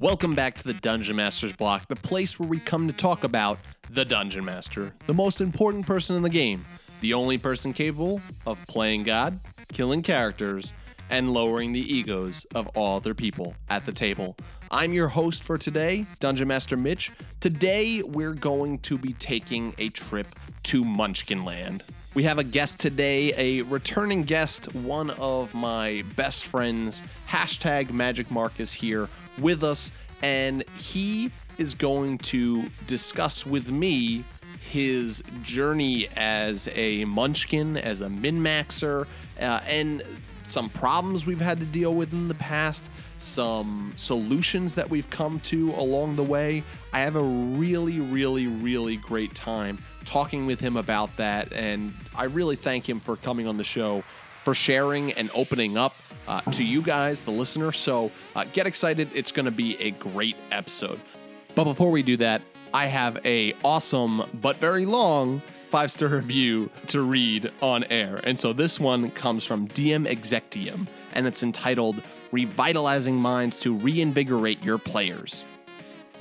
Welcome back to the Dungeon Master's Block, the place where we come to talk about the Dungeon Master, the most important person in the game, the only person capable of playing God, killing characters, and lowering the egos of all other people at the table. I'm your host for today, Dungeon Master Mitch. Today, we're going to be taking a trip to Munchkinland. We have a guest today, a returning guest, one of my best friends, hashtag Magic Marcus here with us, and he is going to discuss with me his journey as a munchkin, as a min-maxer, and some problems we've had to deal with in the past, some solutions that we've come to along the way. I have a really great time talking with him about that, and I really thank him for coming on the show, for sharing and opening up to you guys, the listener. So get excited. It's going to be a great episode. But before we do that, I have a awesome but very long five-star review to read on air. And so this one comes from DM Exectium, and it's entitled Revitalizing Minds to Reinvigorate Your Players.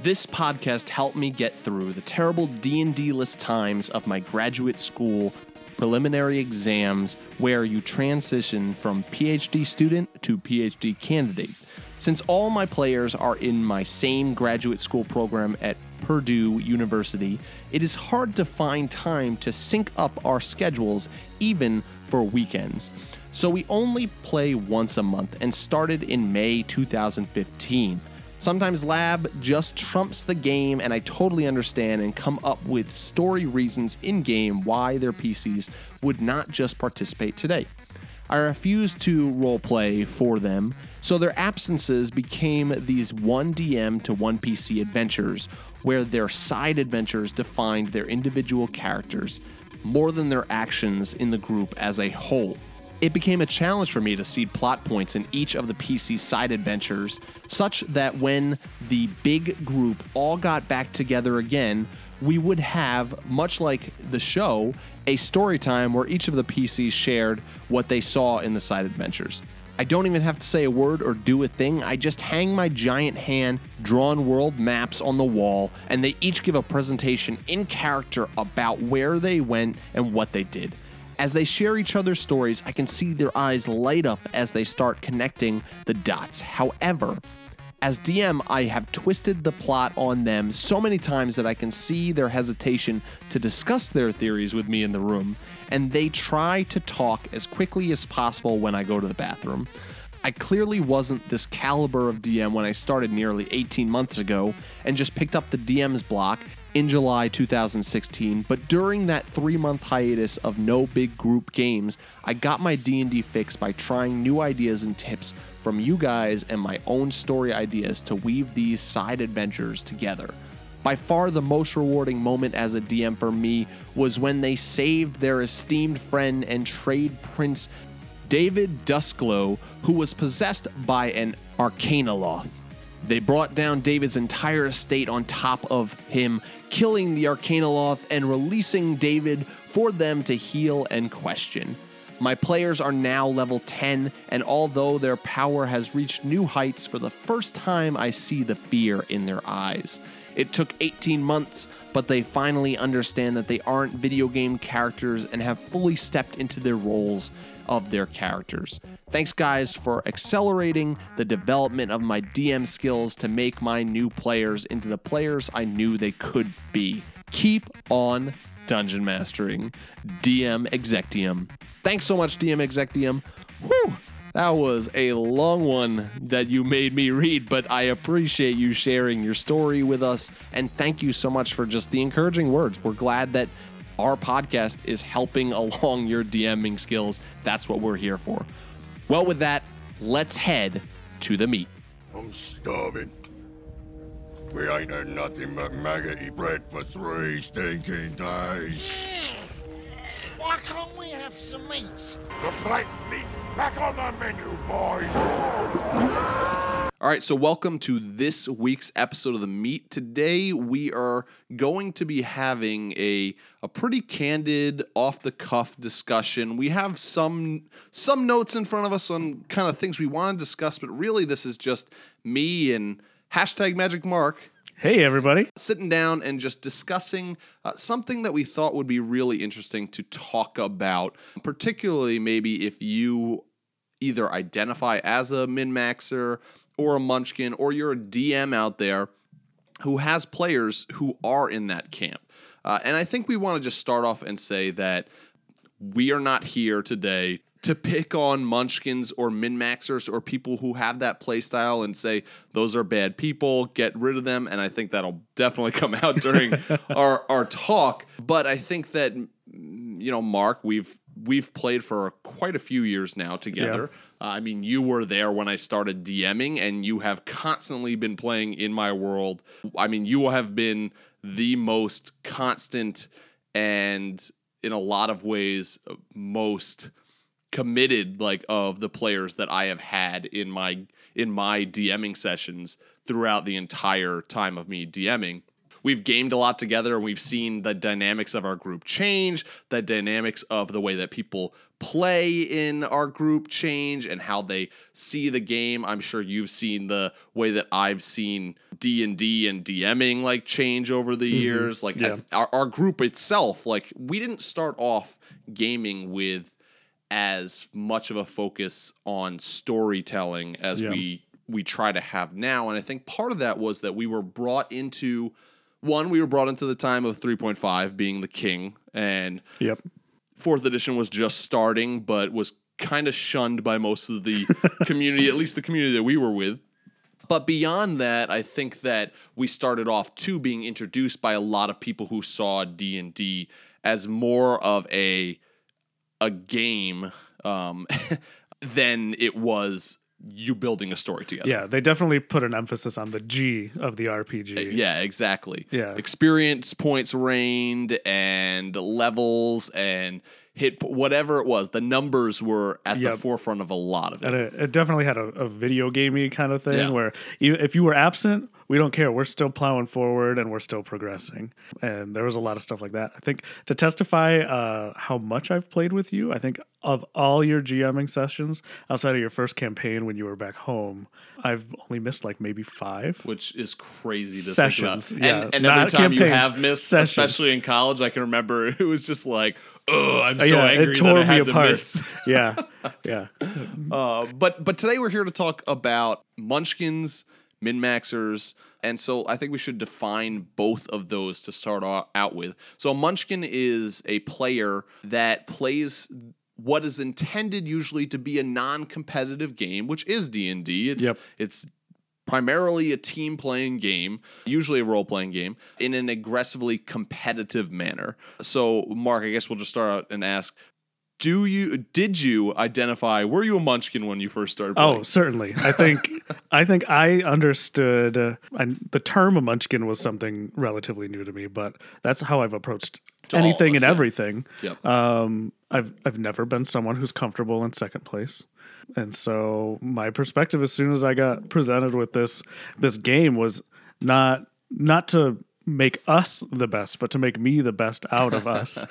This podcast helped me get through the terrible D&D-less times of my graduate school preliminary exams, where you transition from PhD student to PhD candidate. Since all my players are in my same graduate school program at Purdue University, it is hard to find time to sync up our schedules, even for weekends. So we only play once a month and started in May 2015. Sometimes lab just trumps the game, and I totally understand and come up with story reasons in-game why their PCs would not just participate today. I refused to roleplay for them, so their absences became these one DM to one PC adventures, where their side adventures defined their individual characters more than their actions in the group as a whole. It became a challenge for me to seed plot points in each of the PC side adventures, such that when the big group all got back together again, we would have, much like the show, a story time where each of the PCs shared what they saw in the side adventures. I don't even have to say a word or do a thing. I just hang my giant hand drawn world maps on the wall, and they each give a presentation in character about where they went and what they did. As they share each other's stories, I can see their eyes light up as they start connecting the dots. However, as DM, I have twisted the plot on them so many times that I can see their hesitation to discuss their theories with me in the room, and they try to talk as quickly as possible when I go to the bathroom. I clearly wasn't this caliber of DM when I started nearly 18 months ago and just picked up the DM's block in July 2016, but during that 3-month hiatus of no big group games, I got my D&D fix by trying new ideas and tips from you guys and my own story ideas to weave these side adventures together. By far the most rewarding moment as a DM for me was when they saved their esteemed friend and trade prince David Dusklo, who was possessed by an Arcanaloth. They brought down David's entire estate on top of him, killing the Arcanaloth and releasing David for them to heal and question. My players are now level 10, and although their power has reached new heights, for the first time I see the fear in their eyes. It took 18 months, but they finally understand that they aren't video game characters and have fully stepped into their roles of their characters. Thanks, guys, for accelerating the development of my DM skills to make my new players into the players I knew they could be. Keep on dungeon mastering. DM Exectium. Thanks so much, DM Exectium. Whew! That was a long one that you made me read, but I appreciate you sharing your story with us, and thank you so much for just the encouraging words. We're glad that our podcast is helping along your DMing skills. That's what we're here for. Well, with that, let's head to the meat. I'm starving. We ain't had nothing but maggoty bread for 3 stinking days. Why can't we have some meat? The plate meat's back on the menu, boys! All right, so welcome to this week's episode of The Meet. Today we are going to be having a pretty candid, off-the-cuff discussion. We have some notes in front of us on kind of things we want to discuss, but really this is just me and hashtag Magic Mark. Hey, everybody. Sitting down and just discussing something that we thought would be really interesting to talk about, particularly maybe if you either identify as a min-maxer or a munchkin, or you're a DM out there who has players who are in that camp. And I think we want to just start off and say that we are not here today to pick on munchkins or min-maxers or people who have that play style and say, those are bad people, get rid of them. And I think that'll definitely come out during our talk. But I think that, you know, Mark, we've played for quite a few years now together. Yeah. I mean, you were there when I started DMing, and you have constantly been playing in my world. I mean, you have been the most constant and, in a lot of ways, most committed, like, of the players that I have had in my DMing sessions throughout the entire time of me DMing. We've gamed a lot together, and we've seen the dynamics of our group change, the dynamics of the way that people play in our group change, and how they see the game. I'm sure you've seen the way that I've seen D&D and DMing like change over the years. Like our group itself, like we didn't start off gaming with as much of a focus on storytelling as we try to have now. And I think part of that was that we were brought into the time of 3.5 being the king, and 4th edition was just starting, but was kind of shunned by most of the community, at least the community that we were with. But beyond that, I think that we started off, too, being introduced by a lot of people who saw D&D as more of a game than it was you building a story together. Yeah, they definitely put an emphasis on the G of the RPG. Yeah, exactly. Yeah. Experience points reigned and levels and hit, whatever it was, the numbers were at the forefront of a lot of it. And it definitely had a video gamey kind of thing where if you were absent, we don't care. We're still plowing forward and we're still progressing. And there was a lot of stuff like that. I think to testify how much I've played with you, I think of all your GMing sessions outside of your first campaign when you were back home, I've only missed like maybe 5. Which is crazy to sessions, think about. Yeah, and every time you have missed, sessions. Especially in college, I can remember it was just like, oh, I'm so angry that I had to miss. But today we're here to talk about munchkins, min-maxers, and so I think we should define both of those to start out with. So a munchkin is a player that plays what is intended usually to be a non-competitive game, which is D&D. It's primarily a team-playing game, usually a role-playing game, in an aggressively competitive manner. So, Mark, I guess we'll just start out and ask, Did you identify? Were you a munchkin when you first started playing? Oh, certainly. I think I understood the term a munchkin was something relatively new to me, but that's how I've approached anything and everything. Yep. I've never been someone who's comfortable in second place. And so my perspective as soon as I got presented with this game was not to make us the best, but to make me the best out of us.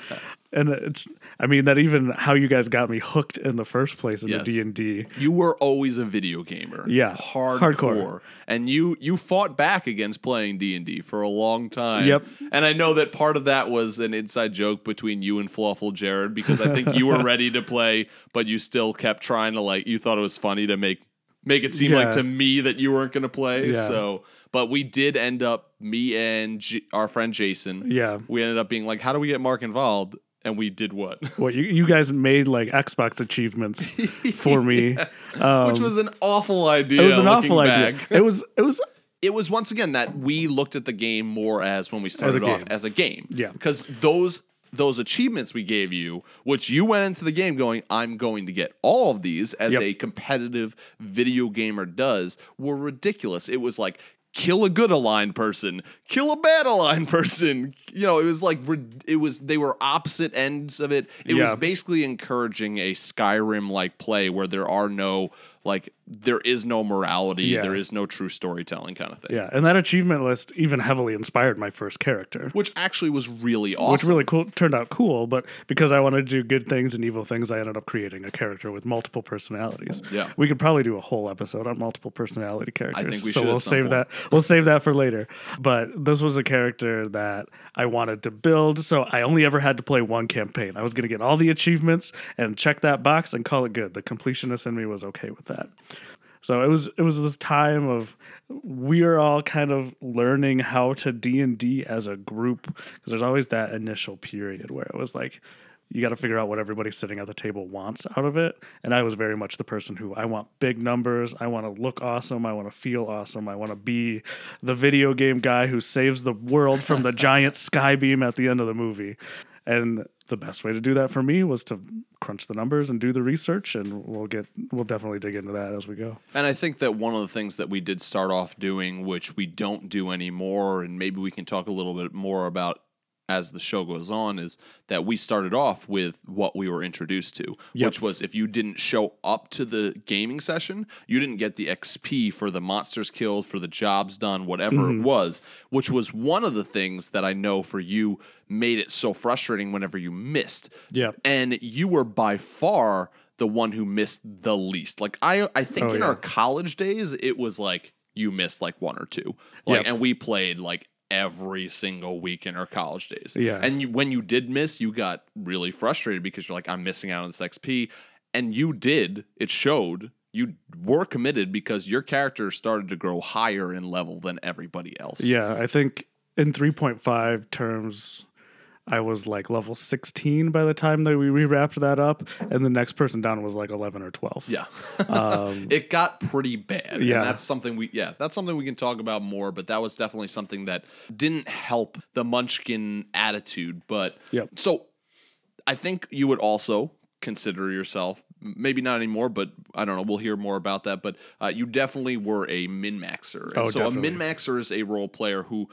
And that even how you guys got me hooked in the first place in the D&D. You were always a video gamer. Yeah. Hardcore. And you fought back against playing D&D for a long time. Yep. And I know that part of that was an inside joke between you and Flawful Jared, because I think you were ready to play, but you still kept trying to, like, you thought it was funny to make it seem like to me that you weren't going to play. Yeah. So, but we did end up, me and our friend Jason. Yeah. We ended up being like, how do we get Mark involved? And we did what? Well, you guys made like Xbox achievements for me. Which was an awful idea. It was an awful idea. It was once again that we looked at the game more as when we started off as a game. Yeah. Because those achievements we gave you, which you went into the game going, I'm going to get all of these, as a competitive video gamer does, were ridiculous. It was like, kill a good aligned person, kill a bad aligned person. You know, it was like, they were opposite ends of it. It was basically encouraging a Skyrim-like play where there are no, like, there is no morality, there is no true storytelling kind of thing. Yeah, and that achievement list even heavily inspired my first character. Which actually was really awesome. Which really cool, turned out cool, but because I wanted to do good things and evil things, I ended up creating a character with multiple personalities. Yeah. We could probably do a whole episode on multiple personality characters. I think we should. So we'll save that. We'll save that for later. But this was a character that I wanted to build, so I only ever had to play one campaign. I was going to get all the achievements and check that box and call it good. The completionist in me was okay with that. So it was this time of we're all kind of learning how to D&D as a group, because there's always that initial period where it was like you got to figure out what everybody sitting at the table wants out of it. And I was very much the person who, I want big numbers. I want to look awesome. I want to feel awesome. I want to be the video game guy who saves the world from the giant sky beam at the end of the movie. And the best way to do that for me was to crunch the numbers and do the research, and we'll definitely dig into that as we go. And I think that one of the things that we did start off doing, which we don't do anymore, and maybe we can talk a little bit more about as the show goes on, is that we started off with what we were introduced to, which was if you didn't show up to the gaming session, you didn't get the XP for the monsters killed, for the jobs done, whatever it was, which was one of the things that I know for you made it so frustrating whenever you missed. Yep. And you were by far the one who missed the least. Like I think our college days, it was like you missed like one or two. Like and we played like every single week in our college days. Yeah. And when you did miss, you got really frustrated because you're like, I'm missing out on this XP. And you did. It showed. You were committed because your character started to grow higher in level than everybody else. Yeah, I think in 3.5 terms, I was like level 16 by the time that we rewrapped that up, and the next person down was like 11 or 12. Yeah. It got pretty bad. Yeah. And that's something we can talk about more, but that was definitely something that didn't help the Munchkin attitude. But so I think you would also consider yourself, maybe not anymore, but I don't know, we'll hear more about that. But you definitely were a min-maxer. And definitely. A min-maxer is a role player who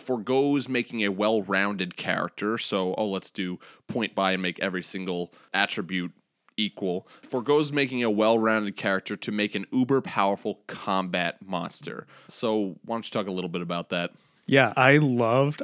forgoes making a well-rounded character. So, let's do point buy and make every single attribute equal. Forgoes making a well-rounded character to make an uber-powerful combat monster. So why don't you talk a little bit about that? Yeah, I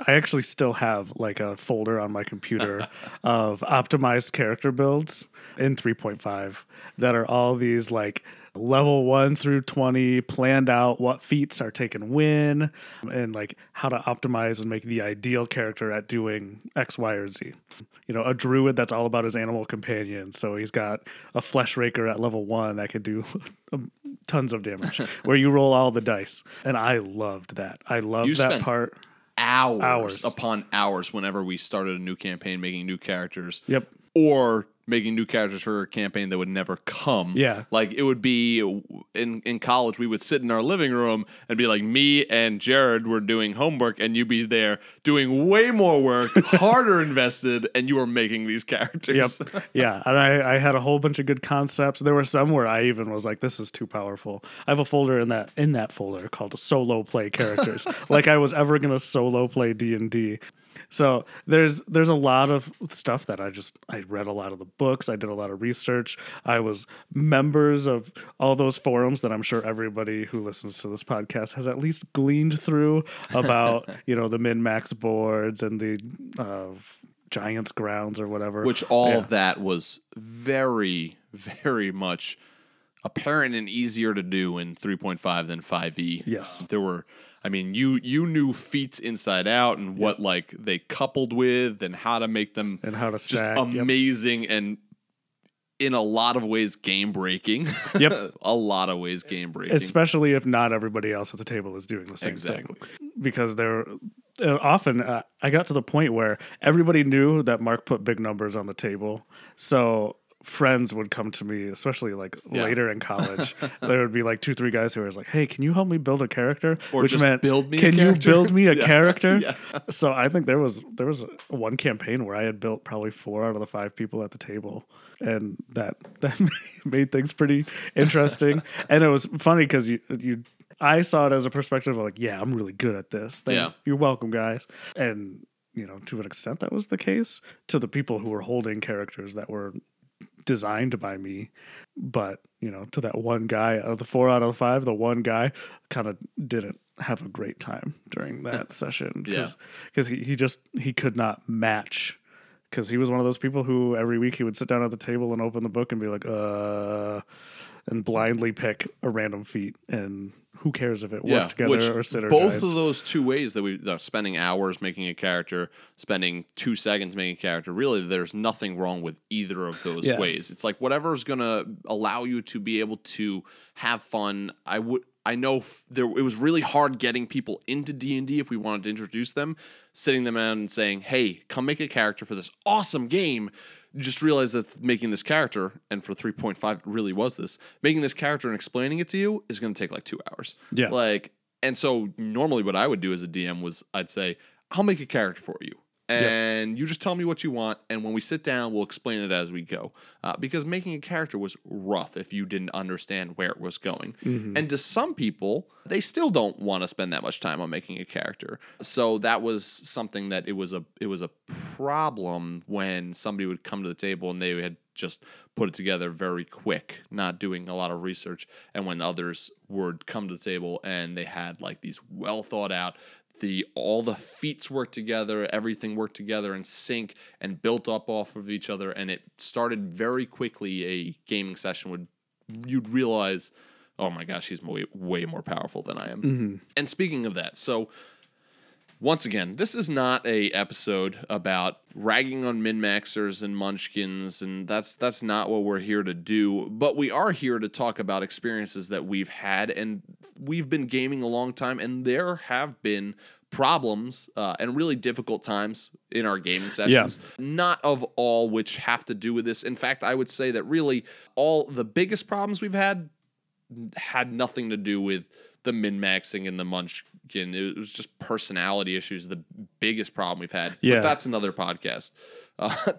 actually still have like a folder on my computer of optimized character builds in 3.5 that are all these like level 1 through 20 planned out what feats are taken when and like how to optimize and make the ideal character at doing X, Y, or Z. You know, a druid that's all about his animal companions. So he's got a flesh raker at level 1 that could do tons of damage where you roll all the dice. And I loved that. I loved you that spent part. Hours upon hours whenever we started a new campaign making new characters. Yep. Or making new characters for a campaign that would never come. Yeah. Like, it would be, in college, we would sit in our living room and be like, me and Jared were doing homework, and you'd be there doing way more work, harder invested, and you were making these characters. Yep. Yeah, and I had a whole bunch of good concepts. There were some where I even was like, this is too powerful. I have a folder in that folder called Solo Play Characters. Like I was ever going to solo play D&D. So there's a lot of stuff that I read a lot of the books. I did a lot of research. I was members of all those forums that I'm sure everybody who listens to this podcast has at least gleaned through about, you know, the min-max boards and the Giants Grounds or whatever. Which all of that was very, very much apparent and easier to do in 3.5 than 5e. Yes. There were... I mean, you knew feats inside out and what like they coupled with and how to make them and how to stack, just amazing and in a lot of ways game breaking. Yep. A lot of ways game breaking. Especially if not everybody else at the table is doing the same thing. Because they're often I got to the point where everybody knew that Mark put big numbers on the table. So friends would come to me, especially like later in college. There would be like 2-3 guys who were like, "Hey, can you help me build a character?" Or which meant, "Can you build me a character?" Yeah. So I think there was one campaign where I had built probably 4 out of the 5 people at the table, and that made things pretty interesting. And it was funny because I saw it as a perspective of like, "Yeah, I'm really good at this. Thanks. Yeah. You're welcome, guys." And you know, to an extent, that was the case to the people who were holding characters that were designed by me, but you know, to that one guy out of the 4 out of 5, the one guy kind of didn't have a great time during that session because he could not match, because he was one of those people who every week he would sit down at the table and open the book and be like, and blindly pick a random feat, and who cares if it worked together or synergized. Both of those two ways that we are spending hours making a character, spending 2 seconds making a character, really there's nothing wrong with either of those ways. It's like whatever's going to allow you to be able to have fun. I know it was really hard getting people into D&D if we wanted to introduce them, sitting them down and saying, hey, come make a character for this awesome game. Just realize that making this character, and for 3.5 really was this, making this character and explaining it to you is going to take like 2 hours. Yeah. Like, and so normally what I would do as a DM was I'd say, I'll make a character for you. And you just tell me what you want. And when we sit down, we'll explain it as we go. Because making a character was rough if you didn't understand where it was going. Mm-hmm. And to some people, they still don't want to spend that much time on making a character. So that was something that it was a problem when somebody would come to the table and they had just put it together very quick, not doing a lot of research. And when others would come to the table and they had like these well thought out, all the feats worked together, everything worked together in sync and built up off of each other, and it started very quickly. A gaming session you'd realize, oh my gosh, he's way more powerful than I am. Mm-hmm. And speaking of that, so once again, this is not a episode about ragging on min-maxers and munchkins, and that's not what we're here to do, but we are here to talk about experiences that we've had, and we've been gaming a long time, and there have been problems and really difficult times in our gaming sessions, not of all which have to do with this. In fact, I would say that really all the biggest problems we've had nothing to do with the min-maxing and the munchkin. It was just personality issues, the biggest problem we've had. Yeah. But that's another podcast.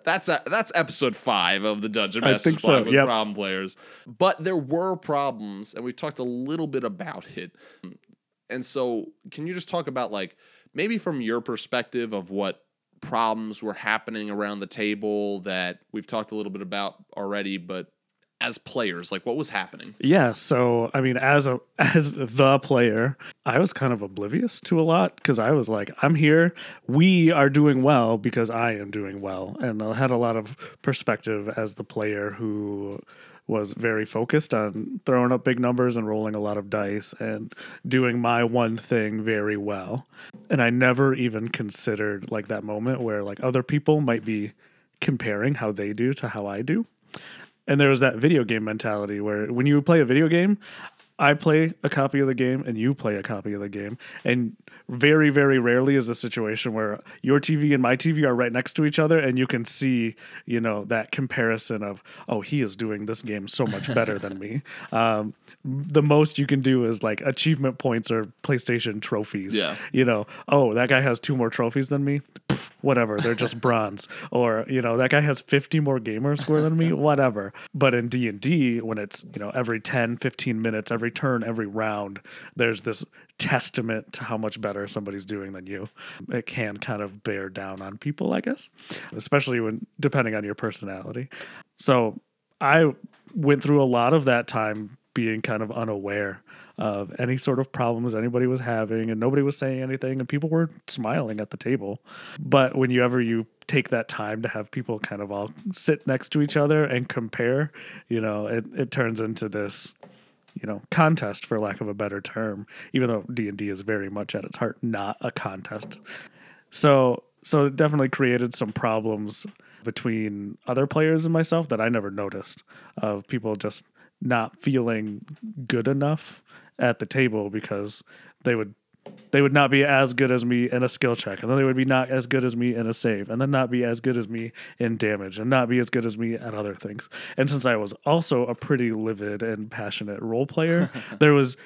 That's episode 5 of the Dungeon Master with Problem Players. But there were problems, and we've talked a little bit about it. And so can you just talk about, like, maybe from your perspective of what problems were happening around the table that we've talked a little bit about already, but as players, like what was happening? Yeah. So, I mean, as the player, I was kind of oblivious to a lot, because I was like, I'm here. We are doing well because I am doing well. And I had a lot of perspective as the player who was very focused on throwing up big numbers and rolling a lot of dice and doing my one thing very well. And I never even considered like that moment where like other people might be comparing how they do to how I do. And there was that video game mentality where when you play a video game, I play a copy of the game and you play a copy of the game. And very, very rarely is a situation where your TV and my TV are right next to each other and you can see, you know, that comparison of, oh, he is doing this game so much better than me. The most you can do is like achievement points or PlayStation trophies. Yeah. You know, oh, that guy has 2 more trophies than me. Pfft, whatever. They're just bronze. Or, you know, that guy has 50 more gamer score than me. Whatever. But in D&D, when it's, you know, every 10, 15 minutes, every turn, every round, there's this testament to how much better somebody's doing than you. It can kind of bear down on people, I guess, especially when depending on your personality. So I went through a lot of that time being kind of unaware of any sort of problems anybody was having, and nobody was saying anything, and people were smiling at the table. But whenever you take that time to have people kind of all sit next to each other and compare, you know, it turns into this, you know, contest, for lack of a better term, even though D&D is very much at its heart not a contest. So it definitely created some problems between other players and myself that I never noticed, of people just not feeling good enough at the table because they would not be as good as me in a skill check, and then they would be not as good as me in a save, and then not be as good as me in damage, and not be as good as me at other things. And since I was also a pretty livid and passionate role player, there was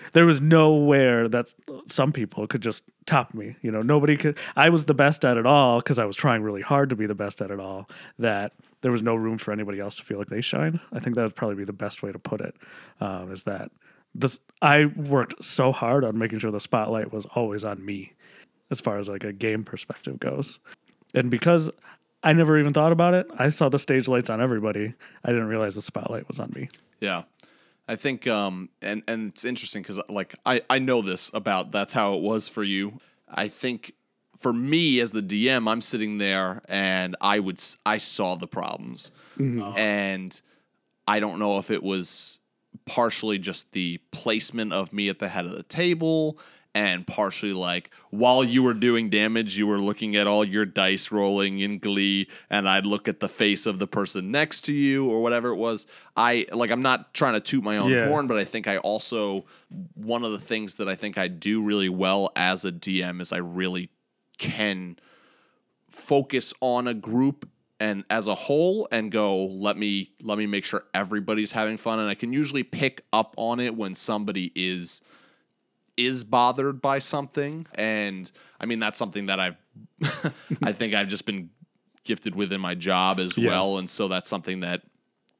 nowhere that some people could just top me. You know, nobody could. I was the best at it all because I was trying really hard to be the best at it all, that there was no room for anybody else to feel like they shine. I think that would probably be the best way to put it, is that I worked so hard on making sure the spotlight was always on me as far as like a game perspective goes. And because I never even thought about it. I saw the stage lights on everybody. I didn't realize the spotlight was on me. Yeah. I think, and it's interesting because, like, I know this about that's how it was for you. I think for me as the DM, I'm sitting there and I saw the problems. Mm-hmm. And I don't know if it was partially just the placement of me at the head of the table and partially, like, while you were doing damage, you were looking at all your dice rolling in glee, and I'd look at the face of the person next to you or whatever it was. I'm not trying to toot my own horn, but I think I also, one of the things that I think I do really well as a DM is I really can focus on a group and as a whole and go, let me make sure everybody's having fun. And I can usually pick up on it when somebody is bothered by something. And I mean, that's something that I think I've just been gifted with in my job as well. And so that's something that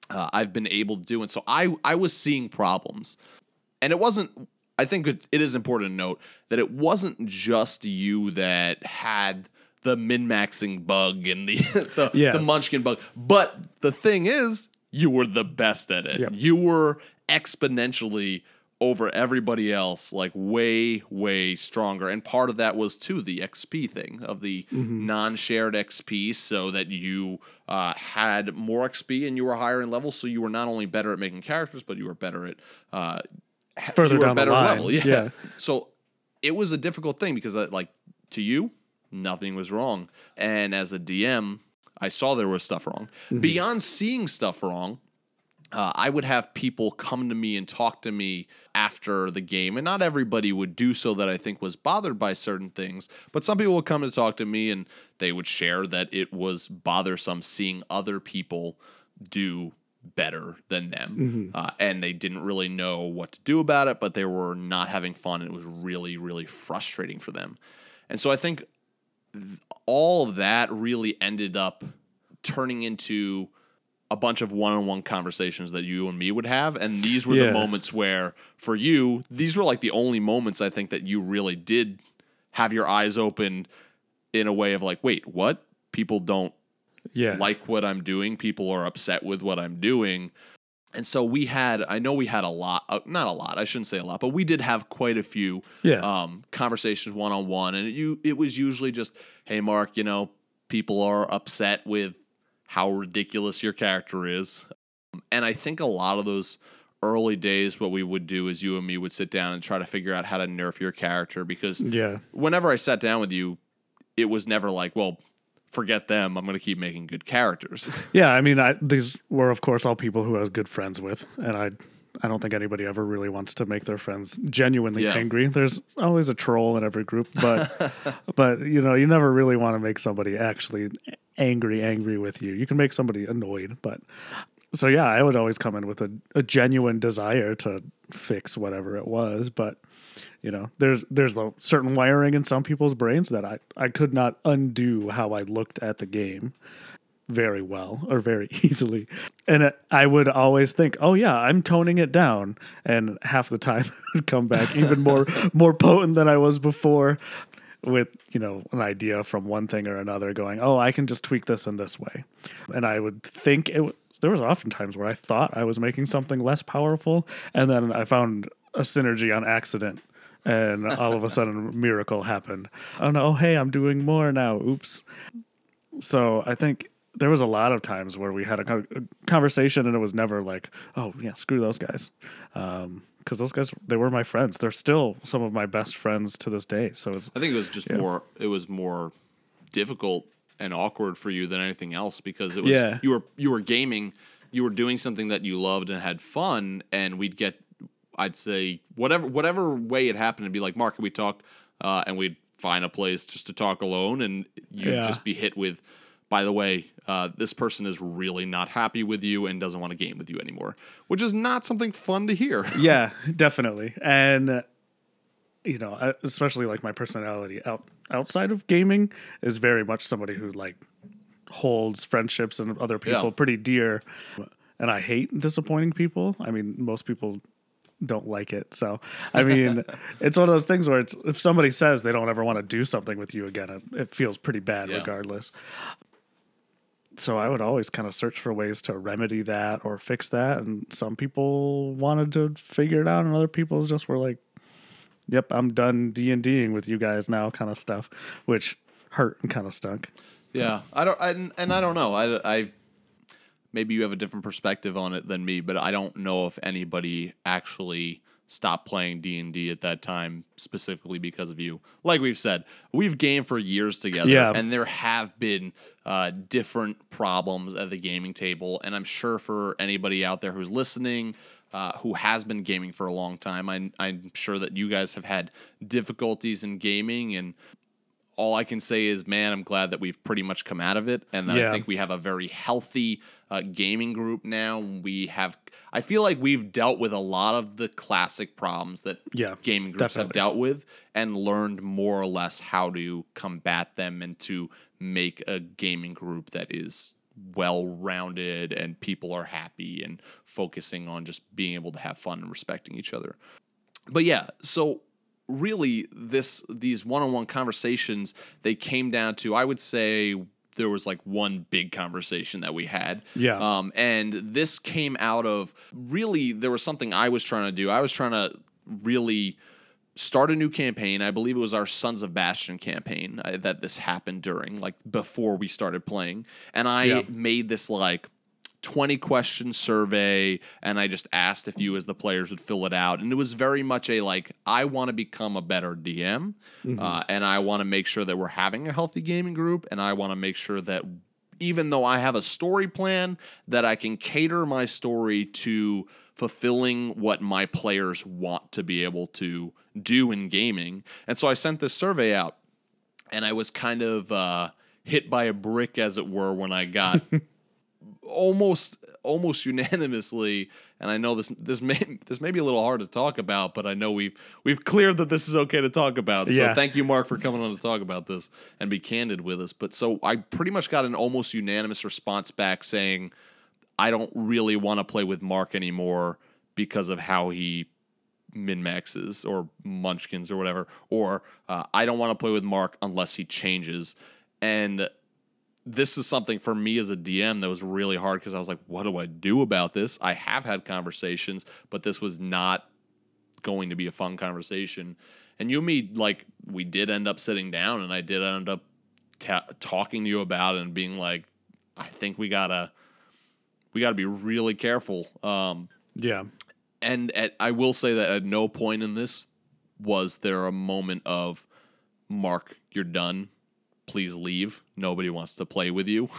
I've been able to do. And so I was seeing problems, and it wasn't, I think it is important to note that it wasn't just you that had the min-maxing bug and the Munchkin bug. But the thing is, you were the best at it. Yep. You were exponentially over everybody else, like way, way stronger. And part of that was too the XP thing of the non-shared XP, so that you had more XP and you were higher in level. So you were not only better at making characters, but you were better at further down the line. Level. Yeah. So it was a difficult thing because, like, to you, nothing was wrong. And as a DM, I saw there was stuff wrong. Mm-hmm. Beyond seeing stuff wrong, I would have people come to me and talk to me after the game, and not everybody would do so that I think was bothered by certain things, but some people would come and talk to me, and they would share that it was bothersome seeing other people do better than them. Mm-hmm. And they didn't really know what to do about it, but they were not having fun, and it was really, really frustrating for them. And so I think all of that really ended up turning into a bunch of one-on-one conversations that you and me would have. And these were the moments where, for you, these were like the only moments I think that you really did have your eyes open in a way of like, wait, what? People don't like what I'm doing. People are upset with what I'm doing. And so we had a lot, not a lot, I shouldn't say a lot, but we did have quite a few conversations one-on-one. And it was usually just, hey, Mark, you know, people are upset with how ridiculous your character is. And I think a lot of those early days, what we would do is you and me would sit down and try to figure out how to nerf your character, because whenever I sat down with you, it was never like, well, forget them, I'm going to keep making good characters. Yeah, I mean, these were, of course, all people who I was good friends with, and I don't think anybody ever really wants to make their friends genuinely angry. There's always a troll in every group, but you know, you never really want to make somebody actually angry with you. You can make somebody annoyed, but so I would always come in with a genuine desire to fix whatever it was. But you know, there's a certain wiring in some people's brains that I could not undo how I looked at the game very well or very easily. And I would always think, oh yeah, I'm toning it down. And half the time I would come back even more potent than I was before, with, you know, an idea from one thing or another going, oh, I can just tweak this in this way. And I would think there was often times where I thought I was making something less powerful, and then I found a synergy on accident, and all of a sudden a miracle happened. Oh no, hey, I'm doing more now. Oops. So I think there was a lot of times where we had a conversation, and it was never like, oh yeah, screw those guys. Because those guys, they were my friends. They're still some of my best friends to this day. So I think it was just more difficult and awkward for you than anything else, because it was you were gaming, you were doing something that you loved and had fun, and we'd get, I'd say whatever way it happened, it'd be like, Mark, can we talk? And we'd find a place just to talk alone, and you'd just be hit with, by the way, this person is really not happy with you and doesn't want to game with you anymore, which is not something fun to hear. Yeah, definitely. And, you know, especially like my personality outside of gaming is very much somebody who like holds friendships and other people pretty dear. And I hate disappointing people. I mean, most people don't like it. So, I mean, it's one of those things where it's, if somebody says they don't ever want to do something with you again, it feels pretty bad regardless. So I would always kind of search for ways to remedy that or fix that. And some people wanted to figure it out, and other people just were like, yep, I'm done D&Ding with you guys now kind of stuff, which hurt and kind of stunk. Yeah. I don't know. I maybe you have a different perspective on it than me, but I don't know if anybody actually stopped playing D&D at that time specifically because of you. Like we've said, we've gamed for years together, and there have been different problems at the gaming table. And I'm sure for anybody out there who's listening, who has been gaming for a long time, I'm sure that you guys have had difficulties in gaming, and all I can say is, man, I'm glad that we've pretty much come out of it, and that I think we have a very healthy gaming group now. I feel like we've dealt with a lot of the classic problems that gaming groups have dealt with, and learned more or less how to combat them and to make a gaming group that is well-rounded and people are happy and focusing on just being able to have fun and respecting each other. But yeah, so really, these one-on-one conversations, they came down to, I would say there was like one big conversation that we had. Yeah. And this came out of, really, there was something I was trying to do. I was trying to really start a new campaign. I believe it was our Sons of Bastion campaign that this happened during, like before we started playing. And I made this like 20-question survey, and I just asked if you as the players would fill it out. And it was very much a, like, I want to become a better DM, and I want to make sure that we're having a healthy gaming group, and I want to make sure that even though I have a story plan, that I can cater my story to fulfilling what my players want to be able to do in gaming. And so I sent this survey out, and I was kind of hit by a brick, as it were, when I got almost unanimously, and I know this may be a little hard to talk about, but I know we've cleared that this is okay to talk about. So thank you, Mark, for coming on to talk about this and be candid with us. But so I pretty much got an almost unanimous response back saying, I don't really want to play with Mark anymore because of how he min-maxes or munchkins or whatever, or I don't want to play with Mark unless he changes. And this is something for me as a DM that was really hard, because I was like, what do I do about this? I have had conversations, but this was not going to be a fun conversation. And you and me, like, we did end up sitting down, and I did end up talking to you about it and being like, I think we gotta be really careful. And I will say that at no point in this was there a moment of, Mark, you're done. Please leave. Nobody wants to play with you.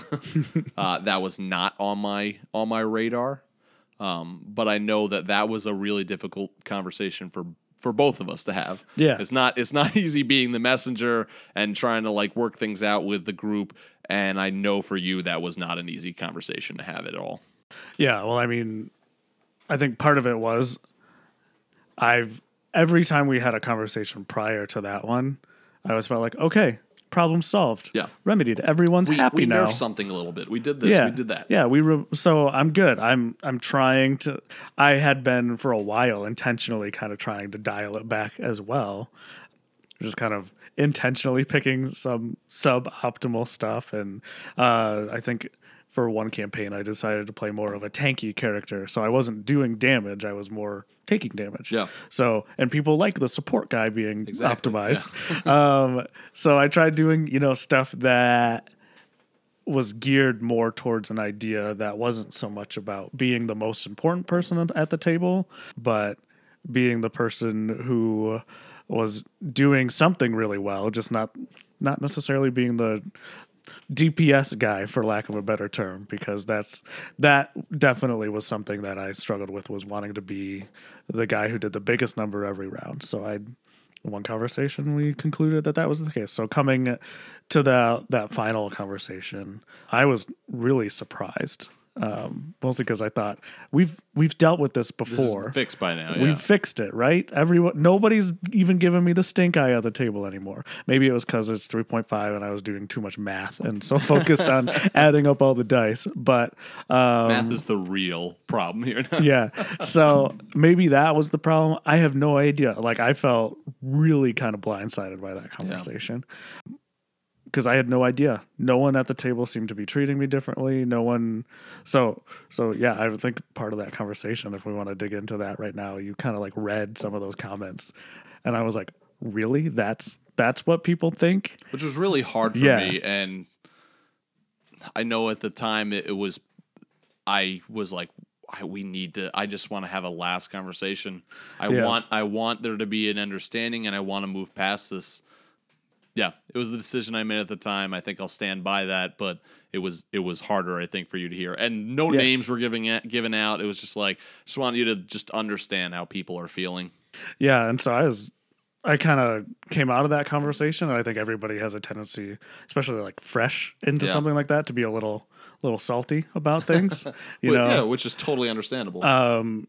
That was not on my radar. But I know that was a really difficult conversation for both of us to have. Yeah. It's not easy being the messenger and trying to like work things out with the group. And I know for you, that was not an easy conversation to have at all. Yeah. Well, I mean, I think part of it was every time we had a conversation prior to that one, I always felt like, okay, problem solved. Yeah. Remedied. Everyone's happy we now. We nerfed something a little bit. We did this. Yeah. We did that. Yeah. So I'm good. I'm trying to. I had been for a while intentionally kind of trying to dial it back as well, just kind of intentionally picking some suboptimal stuff. And I think for one campaign, I decided to play more of a tanky character, so I wasn't doing damage. I was more taking damage. Yeah. So, and people like the support guy being optimized. Yeah. So I tried doing, stuff that was geared more towards an idea that wasn't so much about being the most important person at the table, but being the person who was doing something really well, just not necessarily being the DPS guy, for lack of a better term, because that definitely was something that I struggled with, was wanting to be the guy who did the biggest number every round. So one conversation, we concluded that was the case. So coming to that final conversation, I was really surprised, mostly because I thought we've dealt with this before. This is fixed by now. Yeah. We've fixed it, right? Nobody's even giving me the stink eye at the table anymore. Maybe it was because it's 3.5 and I was doing too much math and so focused on adding up all the dice. But math is the real problem here. Yeah. So maybe that was the problem. I have no idea. Like, I felt really kind of blindsided by that conversation. Yeah. because I had no idea. No one at the table seemed to be treating me differently. No one. So yeah, I would think part of that conversation, if we want to dig into that right now, you kind of like read some of those comments and I was like, really? That's what people think? Which was really hard for me. And I know at the time I just want to have a last conversation. I want there to be an understanding and I want to move past this. Yeah, it was the decision I made at the time. I think I'll stand by that, but it was harder, I think, for you to hear. And no names were given out. It was just like, just wanted you to just understand how people are feeling. Yeah, and so I kind of came out of that conversation, and I think everybody has a tendency, especially like fresh into something like that, to be a little salty about things. you know? Yeah, which is totally understandable. And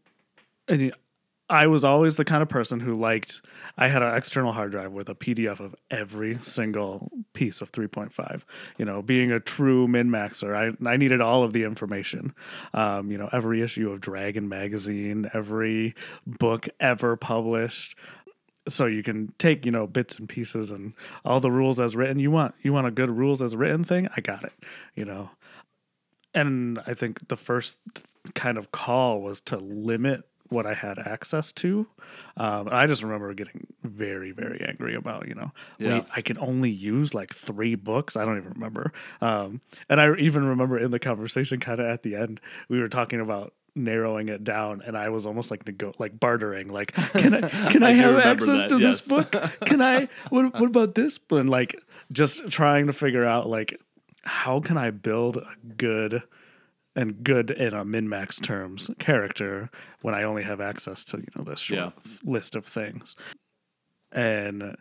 I was always the kind of person who liked, I had an external hard drive with a PDF of every single piece of 3.5, you know, being a true min-maxer. I needed all of the information, you know, every issue of Dragon magazine, every book ever published. So you can take, you know, bits and pieces and all the rules as written. You want a good rules as written thing? I got it, you know. And I think the first kind of call was to limit what I had access to. And I just remember getting very, very angry about, you know, wait, I can only use like 3 books. I don't even remember. And I even remember in the conversation kind of at the end, we were talking about narrowing it down, and I was almost like bartering, like, can I I have access to this book? Can I, what about this? And like, just trying to figure out like, how can I build a good in a min-max terms character when I only have access to, you know, this short list of things. And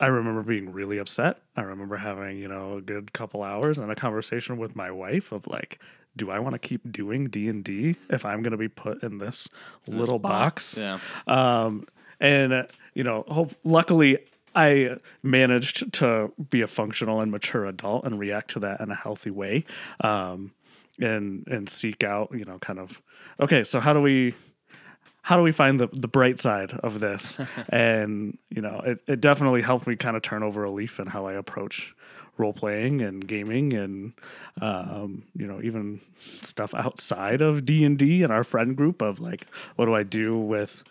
I remember being really upset. I remember having, you know, a good couple hours and a conversation with my wife of like, do I want to keep doing D&D if I'm going to be put in this little box? Yeah. And, you know, luckily I managed to be a functional and mature adult and react to that in a healthy way. And seek out, you know, kind of, okay, so how do we find the bright side of this? And, you know, it definitely helped me kind of turn over a leaf in how I approach role-playing and gaming and, you know, even stuff outside of D&D and our friend group of like, what do I do with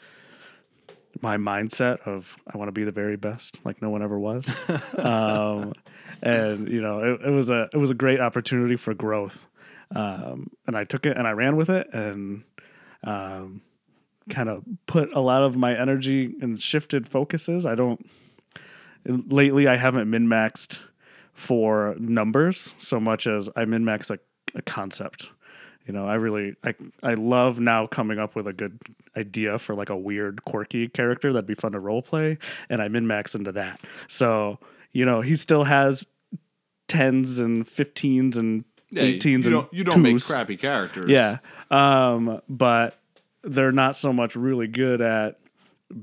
my mindset of I want to be the very best, like no one ever was. And, you know, it was a great opportunity for growth. And I took it and I ran with it and kind of put a lot of my energy and shifted focuses. Lately I haven't min-maxed for numbers so much as I min-max a concept. You know, I love now coming up with a good idea for like a weird, quirky character that'd be fun to role play, and I min-max into that. So, you know, he still has 10s and 15s and 18s and 2s. You don't make crappy characters. Yeah. But they're not so much really good at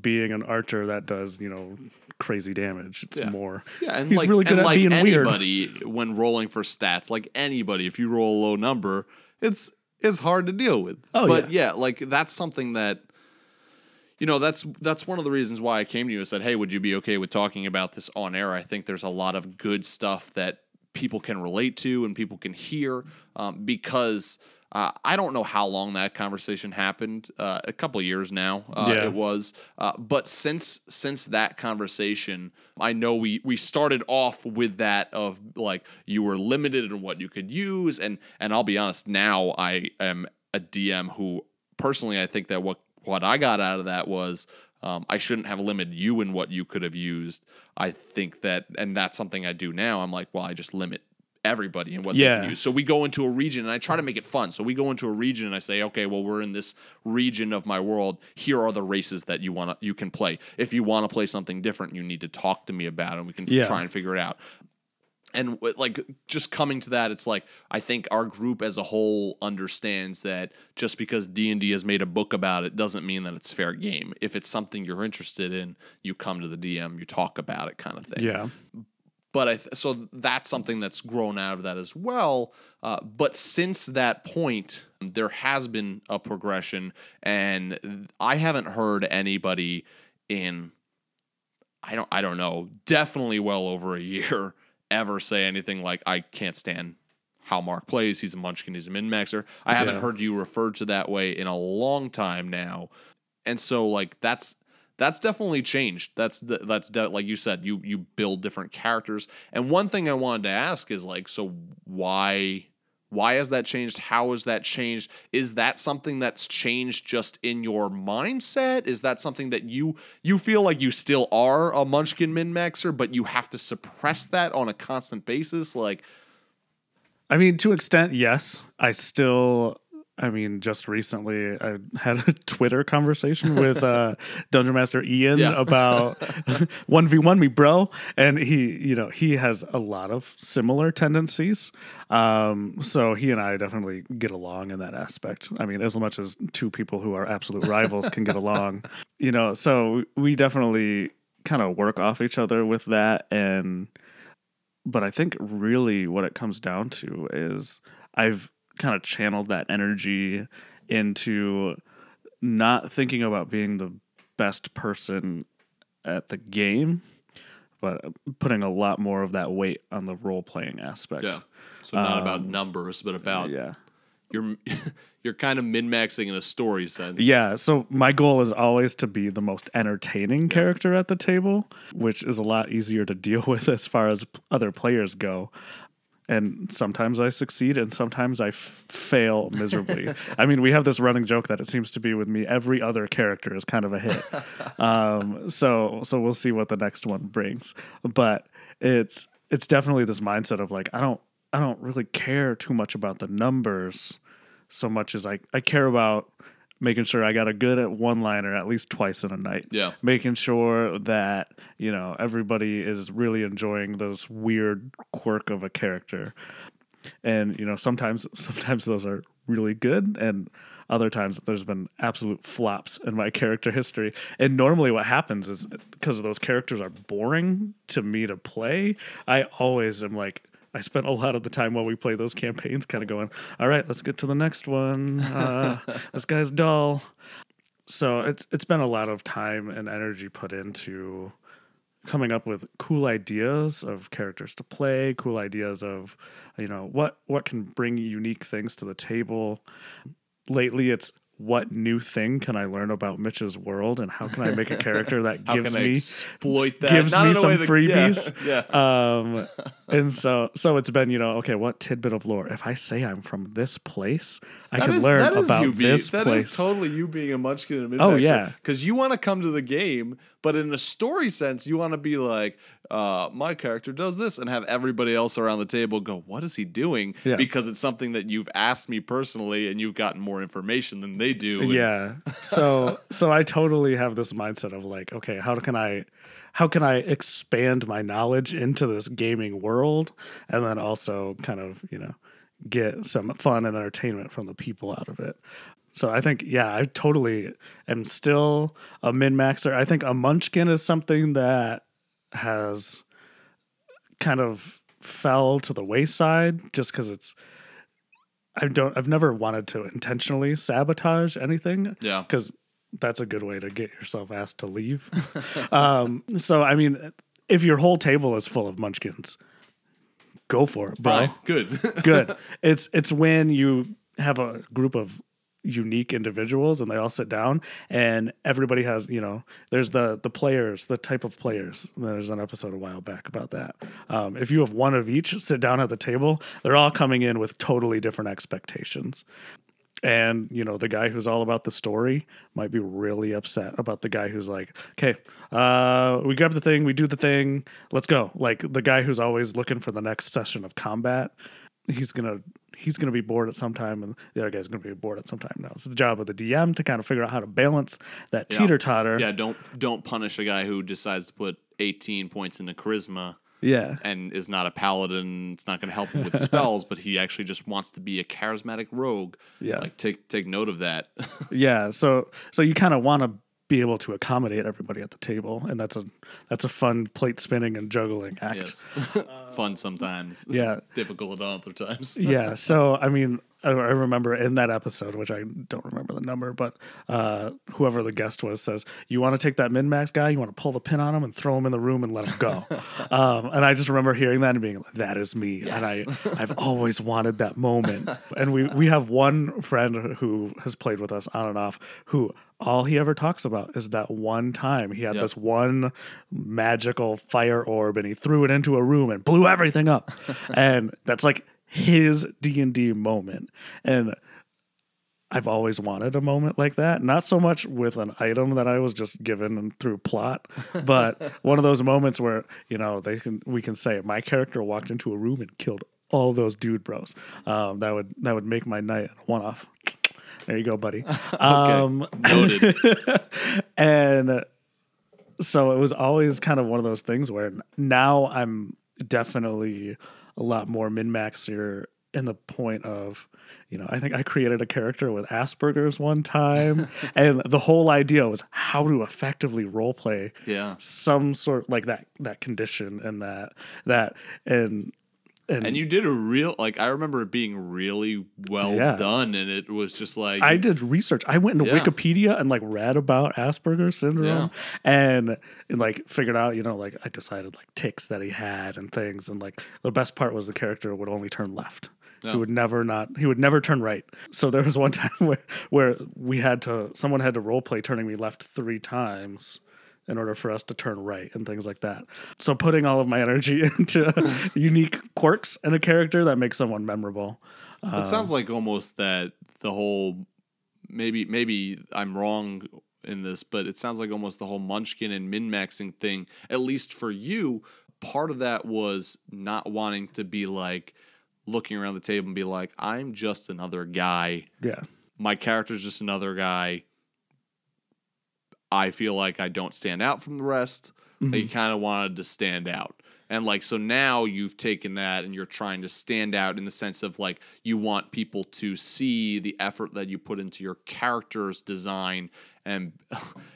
being an archer that does, you know, crazy damage. It's more. Yeah, and he's like, really good at being anybody, weird. When rolling for stats, like anybody, if you roll a low number, it's hard to deal with. Like that's something that, you know, that's one of the reasons why I came to you and said, hey, would you be okay with talking about this on air? I think there's a lot of good stuff that people can relate to and people can hear, because I don't know how long that conversation happened, a couple of years now. It was, but since that conversation, I know we started off with that of like, you were limited in what you could use. And I'll be honest, now I am a DM who personally, I think that what I got out of that was, I shouldn't have limited you in what you could have used. I think that, and that's something I do now. I'm like, well, I just limit everybody and what they can use. So we go into a region and I try to make it fun. So we go into a region and I say, okay, well, we're in this region of my world. Here are the races that you can play. If you want to play something different, you need to talk to me about it and we can try and figure it out. And like, just coming to that, it's like, I think our group as a whole understands that just because D&D has made a book about it doesn't mean that it's fair game. If it's something you're interested in, you come to the DM, you talk about it kind of thing. Yeah. But so that's something that's grown out of that as well. But since that point, there has been a progression, and I haven't heard anybody in, I don't know, definitely well over a year ever say anything like, I can't stand how Mark plays. He's a munchkin. He's a min-maxer. I haven't heard you referred to that way in a long time now. And so, like, that's definitely changed. Like you said, you build different characters. And one thing I wanted to ask is, like, so why has that changed? How has that changed? Is that something that's changed just in your mindset? Is that something that you feel like you still are a munchkin min-maxer, but you have to suppress that on a constant basis? Like, I mean, to extent, yes. Just recently I had a Twitter conversation with Dungeon Master Ian about 1v1 me, bro. And he has a lot of similar tendencies. So he and I definitely get along in that aspect. I mean, as much as two people who are absolute rivals can get along, so we definitely kind of work off each other with that. But I think really what it comes down to is I've kind of channeled that energy into not thinking about being the best person at the game, but putting a lot more of that weight on the role-playing aspect. Yeah. So not about numbers, but about you're kind of min-maxing in a story sense. Yeah. So my goal is always to be the most entertaining character at the table, which is a lot easier to deal with as far as other players go. And sometimes I succeed and sometimes I fail miserably. I mean, we have this running joke that it seems to be with me. Every other character is kind of a hit. So we'll see what the next one brings. But it's definitely this mindset of like, I don't really care too much about the numbers so much as I care about making sure I got a good at one-liner at least twice in a night. Yeah. Making sure that, everybody is really enjoying this weird quirk of a character. And, sometimes those are really good, and other times there's been absolute flops in my character history. And normally what happens is, because those characters are boring to me to play, I always am like, I spent a lot of the time while we play those campaigns kind of going, all right, let's get to the next one. This guy's dull. So it's been a lot of time and energy put into coming up with cool ideas of characters to play, cool ideas of, what can bring unique things to the table. Lately, it's what new thing can I learn about Mitch's world, and how can I make a character that gives me some freebies? And so it's been, okay, what tidbit of lore? If I say I'm from this place, I can learn about this place. That is totally you being a munchkin and a min-maxer. Oh, yeah. Because you want to come to the game, but in a story sense, you want to be like, my character does this, and have everybody else around the table go, what is he doing? Yeah. Because it's something that you've asked me personally, and you've gotten more information than they do. Yeah. So I totally have this mindset of like, okay, how can I expand my knowledge into this gaming world, and then also kind of, get some fun and entertainment from the people out of it. So I think, I totally am still a min-maxer. I think a munchkin is something that has kind of fell to the wayside just because I've never wanted to intentionally sabotage anything. Yeah. Because that's a good way to get yourself asked to leave. If your whole table is full of munchkins, go for it, bro. Right. Good. It's when you have a group of unique individuals and they all sit down and everybody has, there's the players, the type of players. There's an episode a while back about that. If you have one of each sit down at the table, they're all coming in with totally different expectations. And, the guy who's all about the story might be really upset about the guy who's like, okay, we grab the thing, we do the thing, let's go. Like the guy who's always looking for the next session of combat, he's going to be bored at some time, and the other guy's going to be bored at some time now. It's the job of the DM to kind of figure out how to balance that teeter-totter. Yeah, don't punish a guy who decides to put 18 points into charisma and is not a paladin. It's not going to help him with the spells, but he actually just wants to be a charismatic rogue. Yeah. Like, take note of that. So you kind of want to be able to accommodate everybody at the table, and that's a fun plate spinning and juggling act. Yes. Fun sometimes. Yeah. Difficult at other times. Yeah. So, I remember in that episode, which I don't remember the number, but whoever the guest was says, you want to take that min-max guy, you want to pull the pin on him and throw him in the room and let him go. And I just remember hearing that and being like, that is me. Yes. And I've always wanted that moment. And we have one friend who has played with us on and off who all he ever talks about is that one time he had this one magical fire orb and he threw it into a room and blew everything up. And that's like his D&D moment. And I've always wanted a moment like that. Not so much with an item that I was just given through plot, but one of those moments where, you know, we can say my character walked into a room and killed all those dude bros. That would make my night one off. There you go, buddy. Noted. And so it was always kind of one of those things where now I'm definitely a lot more min-maxier in the point of, you know, I think I created a character with Asperger's one time, and the whole idea was how to effectively roleplay some sort like that condition and that and you did a real, like, I remember it being really well done, and it was just like, I did research. I went into Wikipedia and like read about Asperger's syndrome and like figured out, you know, like I decided like tics that he had and things, and like the best part was the character would only turn left. Yeah. He would never turn right. So there was one time where someone had to role play turning me left 3 times in order for us to turn right and things like that. So putting all of my energy into unique quirks in a character that makes someone memorable. It sounds like almost that the whole, maybe I'm wrong in this, but it sounds like almost the whole Munchkin and min-maxing thing, at least for you, part of that was not wanting to be like looking around the table and be like, I'm just another guy. Yeah. My character's just another guy. I feel like I don't stand out from the rest. Mm-hmm. They kind of wanted to stand out. And like, so now you've taken that and you're trying to stand out in the sense of like, you want people to see the effort that you put into your character's design, and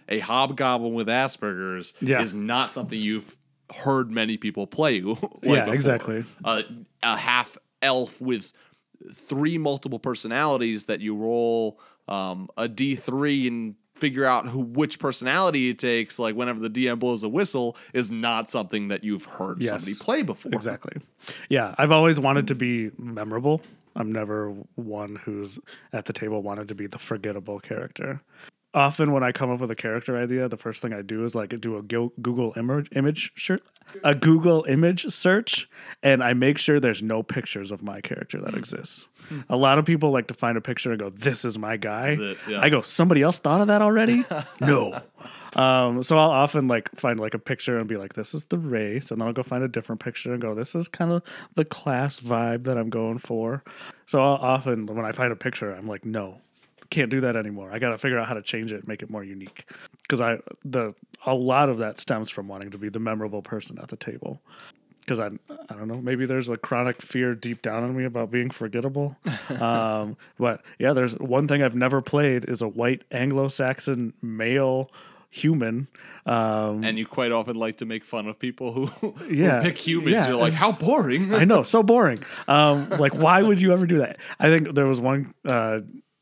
a hobgoblin with Asperger's is not something you've heard many people play. Before. Exactly. A half elf with 3 multiple personalities that you roll a D3 and figure out which personality it takes, like whenever the DM blows a whistle, is not something that you've heard somebody play before. Exactly. Yeah. I've always wanted to be memorable. I'm never one who's at the table wanted to be the forgettable character. Often when I come up with a character idea, the first thing I do is like do a Google image search, and I make sure there's no pictures of my character that exists. A lot of people like to find a picture and go, "This is my guy." Is it? Yeah. I go, "Somebody else thought of that already?" No. So I'll often like find like a picture and be like, this is the race. And then I'll go find a different picture and go, this is kind of the class vibe that I'm going for. So I'll often, when I find a picture, I'm like, no. Can't do that anymore. I got to figure out how to change it, make it more unique. Because a lot of that stems from wanting to be the memorable person at the table. Because I don't know, maybe there's a chronic fear deep down in me about being forgettable. But yeah, there's one thing I've never played is a white Anglo-Saxon male human. And you quite often like to make fun of people who pick humans. Yeah. You're like, how boring. I know, so boring. Like, why would you ever do that? I think there was one...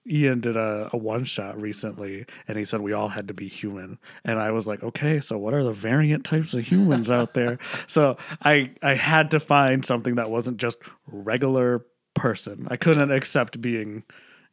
Ian did a one-shot recently, and he said we all had to be human. And I was like, okay, so what are the variant types of humans out there? So I had to find something that wasn't just regular person. I couldn't accept being,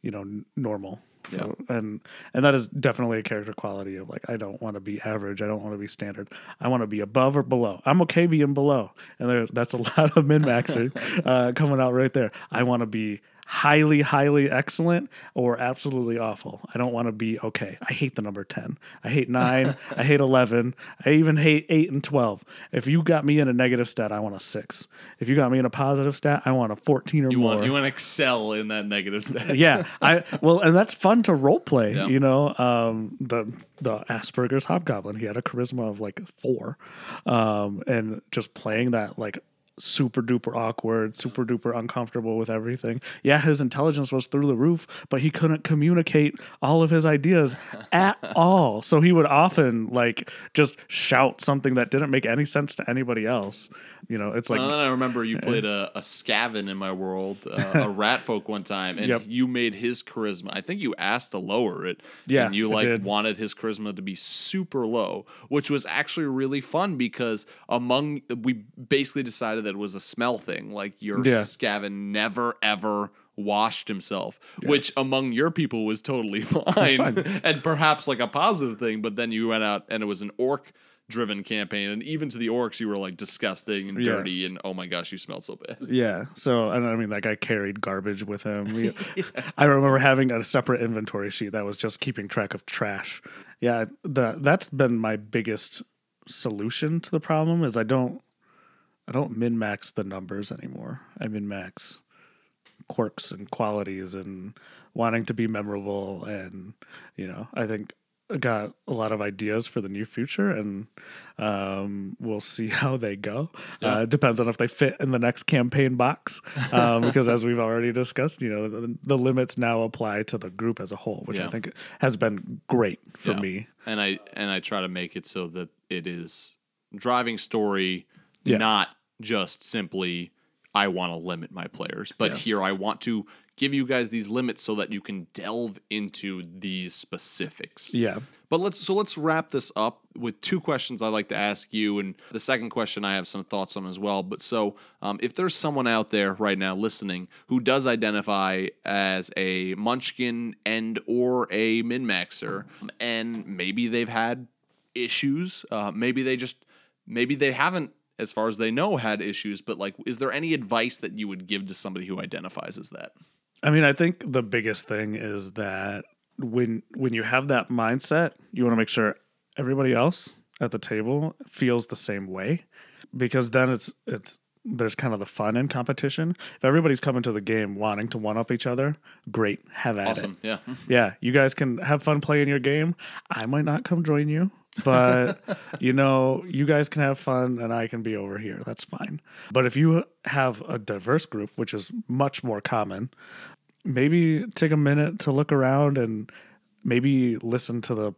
you know, normal. Yeah. So, and that is definitely a character quality of like, I don't want to be average. I don't want to be standard. I want to be above or below. I'm okay being below. And that's a lot of min-maxing coming out right there. I want to be highly, highly excellent or absolutely awful. I don't want to be okay. I hate the number 10. I hate 9. I hate 11. I even hate 8 and 12. If you got me in a negative stat, I want a 6. If you got me in a positive stat, I want a 14 or more. You want to excel in that negative stat. And that's fun to role play. Yeah. You know, the Asperger's hobgoblin, he had a charisma of like 4, and just playing that like super duper awkward, super duper uncomfortable with everything. Yeah, his intelligence was through the roof, but he couldn't communicate all of his ideas at all. So he would often like just shout something that didn't make any sense to anybody else. You know, it's like. Well, then I remember you played a Skaven in my world, a rat folk one time, and you made his charisma. I think you asked to lower it. Yeah, and you like wanted his charisma to be super low, which was actually really fun because we basically decided that it was a smell thing. Like your Skaven never, ever washed himself, which among your people was totally fine. And perhaps like a positive thing. But then you went out and it was an orc-driven campaign. And even to the orcs, you were like disgusting and dirty and oh my gosh, you smelled so bad. Yeah. So, and I mean, that guy carried garbage with him. I remember having a separate inventory sheet that was just keeping track of trash. Yeah. That's been my biggest solution to the problem is I don't min-max the numbers anymore. I min-max quirks and qualities and wanting to be memorable. And, you know, I think I got a lot of ideas for the near future, and we'll see how they go. Yeah. Depends on if they fit in the next campaign box, because as we've already discussed, you know, the limits now apply to the group as a whole, which I think has been great for me. And I try to make it so that it is driving story, not just simply I want to limit my players, but here I want to give you guys these limits so that you can delve into these specifics. Yeah. But let's wrap this up with two questions I'd like to ask you, and the second question I have some thoughts on as well. But so if there's someone out there right now listening who does identify as a munchkin and or a min-maxer, and maybe they've had issues, maybe they haven't, as far as they know, had issues, but like, is there any advice that you would give to somebody who identifies as that? I mean, I think the biggest thing is that when you have that mindset, you want to make sure everybody else at the table feels the same way, because then there's kind of the fun in competition. If everybody's coming to the game wanting to one-up each other, great, have at it. Yeah. Yeah, you guys can have fun playing your game. I might not come join you, but you know, you guys can have fun and I can be over here. That's fine. But if you have a diverse group, which is much more common, maybe take a minute to look around and maybe listen to the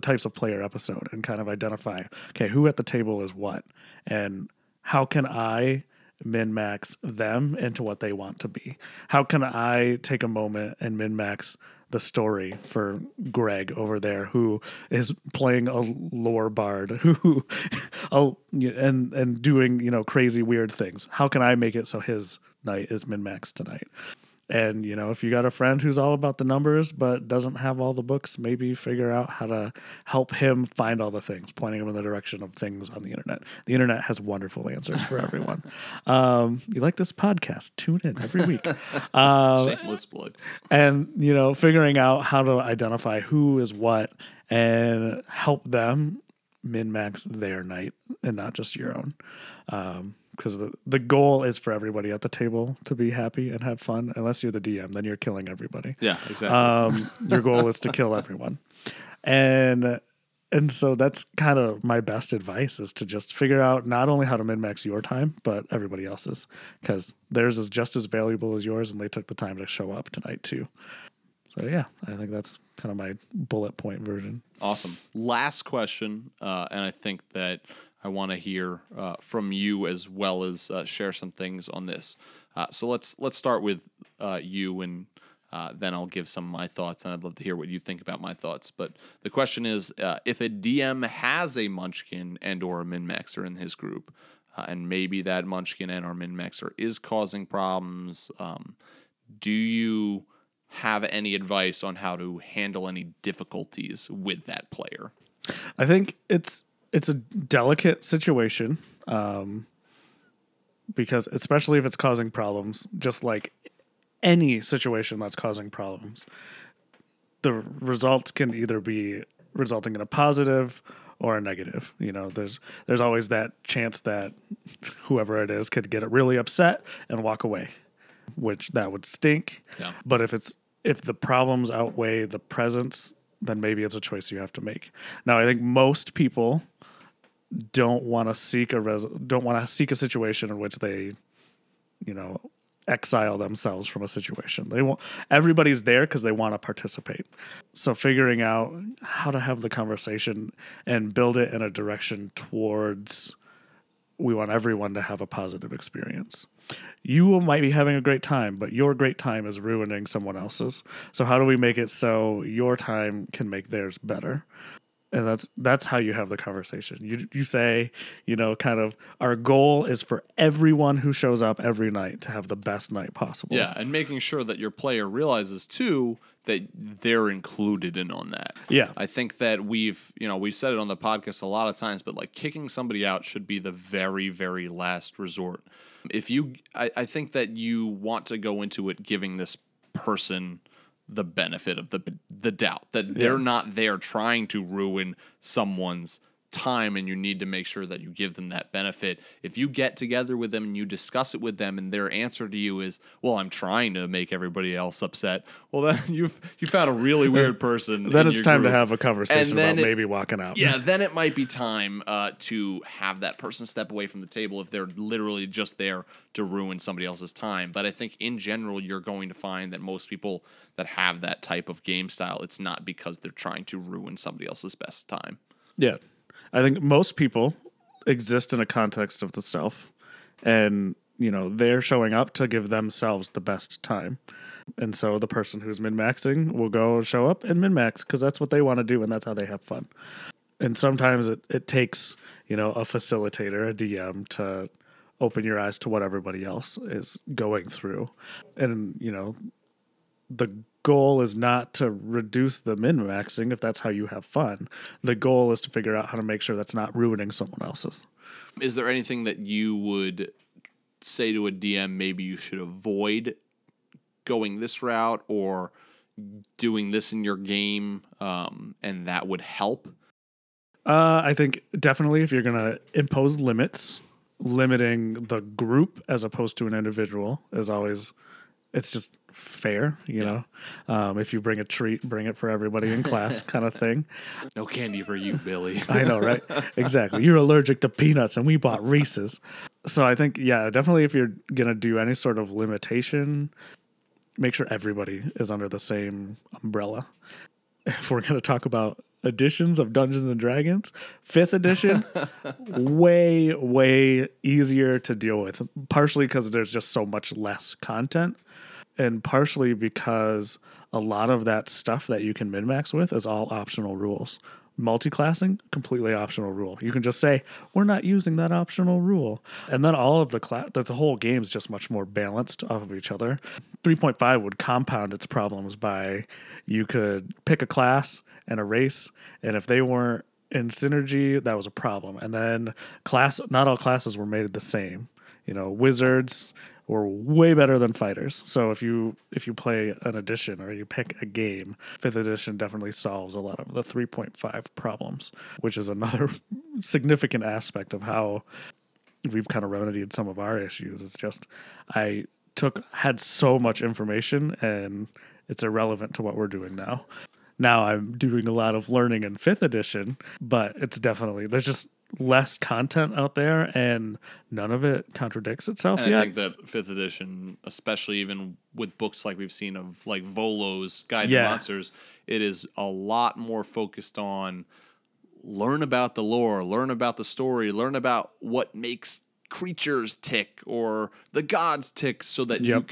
types of player episode and kind of identify, okay, who at the table is what and how can I min-max them into what they want to be? How can I take a moment and min-max the story for Greg over there, who is playing a lore bard, and doing, you know, crazy weird things? How can I make it so his night is min-max tonight? And, you know, if you got a friend who's all about the numbers but doesn't have all the books, maybe figure out how to help him find all the things, pointing him in the direction of things on the internet. The internet has wonderful answers for everyone. You like this podcast? Tune in every week. Shameless plugs. And, you know, figuring out how to identify who is what and help them min-max their night and not just your own. Because the goal is for everybody at the table to be happy and have fun. Unless you're the DM, then you're killing everybody. Yeah, exactly. Your goal is to kill everyone. And so that's kind of my best advice, is to just figure out not only how to min-max your time, but everybody else's. Because theirs is just as valuable as yours, and they took the time to show up tonight too. So yeah, I think that's kind of my bullet point version. Awesome. Last question, and I think that I want to hear from you as well as share some things on this. So let's start with you, and then I'll give some of my thoughts, and I'd love to hear what you think about my thoughts. But the question is, if a DM has a munchkin and or a min-maxer in his group, and maybe that munchkin and or min-maxer is causing problems, do you have any advice on how to handle any difficulties with that player? I think it's a delicate situation, because especially if it's causing problems, just like any situation that's causing problems, the results can either be resulting in a positive or a negative. You know, there's always that chance that whoever it is could get really upset and walk away, which that would stink. Yeah. But if the problems outweigh the presence, then maybe it's a choice you have to make. Now, I think most people don't want to seek a situation in which they, you know, exile themselves from a situation. They want, everybody's there because they want to participate. So figuring out how to have the conversation and build it in a direction towards, we want everyone to have a positive experience. You might be having a great time, but your great time is ruining someone else's. So how do we make it so your time can make theirs better? And that's how you have the conversation. You say, you know, kind of, our goal is for everyone who shows up every night to have the best night possible. Yeah, and making sure that your player realizes, too, that they're included in on that. Yeah. I think that we've said it on the podcast a lot of times, but, like, kicking somebody out should be the very, very last resort. I think that you want to go into it giving this person the benefit of the doubt that they're not there trying to ruin someone's time, and you need to make sure that you give them that benefit. If you get together with them and you discuss it with them and their answer to you is, well, I'm trying to make everybody else upset, well, then you found a really weird person. Then it's time to have a conversation about maybe walking out. Yeah, then it might be time to have that person step away from the table if they're literally just there to ruin somebody else's time. But I think in general, you're going to find that most people that have that type of game style, it's not because they're trying to ruin somebody else's best time. Yeah. I think most people exist in a context of the self, and, you know, they're showing up to give themselves the best time. And so the person who's min-maxing will go show up and min-max because that's what they want to do and that's how they have fun. And sometimes it takes, you know, a facilitator, a DM, to open your eyes to what everybody else is going through. And, you know, the goal is not to reduce the min-maxing if that's how you have fun. The goal is to figure out how to make sure that's not ruining someone else's. Is there anything that you would say to a DM maybe you should avoid going this route or doing this in your game, and that would help? I think definitely if you're going to impose limits, limiting the group as opposed to an individual is always... It's just fair, you know. If you bring a treat, bring it for everybody in class kind of thing. No candy for you, Billy. I know, right? Exactly. You're allergic to peanuts and we bought Reese's. So I think, yeah, definitely if you're going to do any sort of limitation, make sure everybody is under the same umbrella. If we're going to talk about editions of Dungeons & Dragons, 5th edition, way, way easier to deal with, partially because there's just so much less content. And partially because a lot of that stuff that you can min-max with is all optional rules. Multi-classing, completely optional rule. You can just say, we're not using that optional rule. And then all of the whole game is just much more balanced off of each other. 3.5 would compound its problems by, you could pick a class and a race, and if they weren't in synergy, that was a problem. And then not all classes were made the same. You know, wizards were way better than fighters. So if you play an edition or you pick a game, 5th edition definitely solves a lot of the 3.5 problems, which is another significant aspect of how we've kind of remedied some of our issues. It's just I had so much information and it's irrelevant to what we're doing now. Now I'm doing a lot of learning in 5th edition, but it's definitely, there's just less content out there and none of it contradicts itself yet. I think that 5th edition, especially even with books like we've seen of like Volo's Guide to Monsters, it is a lot more focused on learn about the lore, learn about the story, learn about what makes creatures tick or the gods tick so that you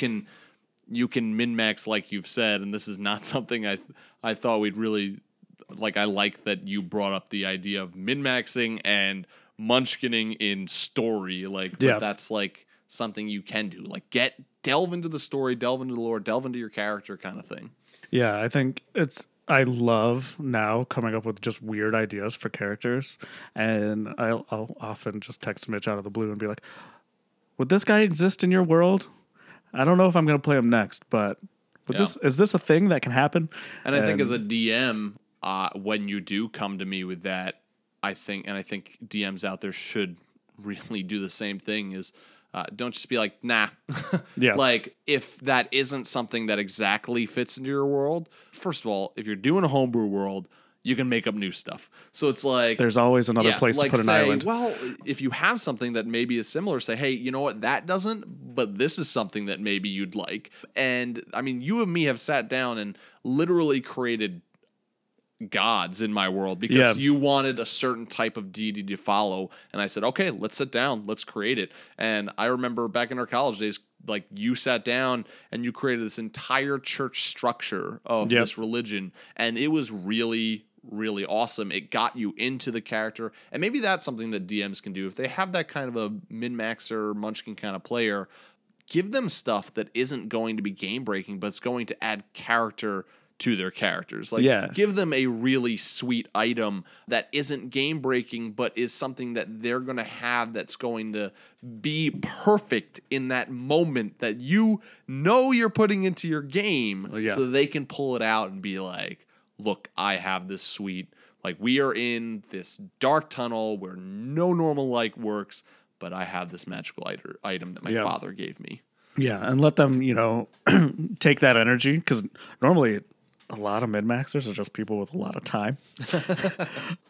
can min-max, like you've said. And this is not something I thought we'd really like. I like that you brought up the idea of min-maxing and munchkinning in story. But that's like something you can do. Like delve into the story, delve into the lore, delve into your character kind of thing. Yeah, I think I love now coming up with just weird ideas for characters. And I'll often just text Mitch out of the blue and be like, would this guy exist in your world? I don't know if I'm going to play him next, but is this a thing that can happen? And I think as a DM, when you do come to me with that, I think DMs out there should really do the same thing is don't just be like, nah. Yeah. Like if that isn't something that exactly fits into your world, first of all, if you're doing a homebrew world, you can make up new stuff. So it's like, there's always another place to put an island. Well, if you have something that maybe is similar, say, hey, you know what? That doesn't, but this is something that maybe you'd like. And I mean, you and me have sat down and literally created gods in my world because you wanted a certain type of deity to follow. And I said, okay, let's sit down, let's create it. And I remember back in our college days, like you sat down and you created this entire church structure of this religion. And it was really, really awesome. It got you into the character. And maybe that's something that DMs can do. If they have that kind of a min-maxer, munchkin kind of player, give them stuff that isn't going to be game-breaking, but it's going to add character to their characters. Like give them a really sweet item that isn't game breaking, but is something that they're going to have that's going to be perfect in that moment that you know you're putting into your game so that they can pull it out and be like, look, I have this sweet, like we are in this dark tunnel where no normal light works, but I have this magical item that my father gave me. Yeah. And let them, you know, take that energy. Cause normally a lot of min-maxers are just people with a lot of time.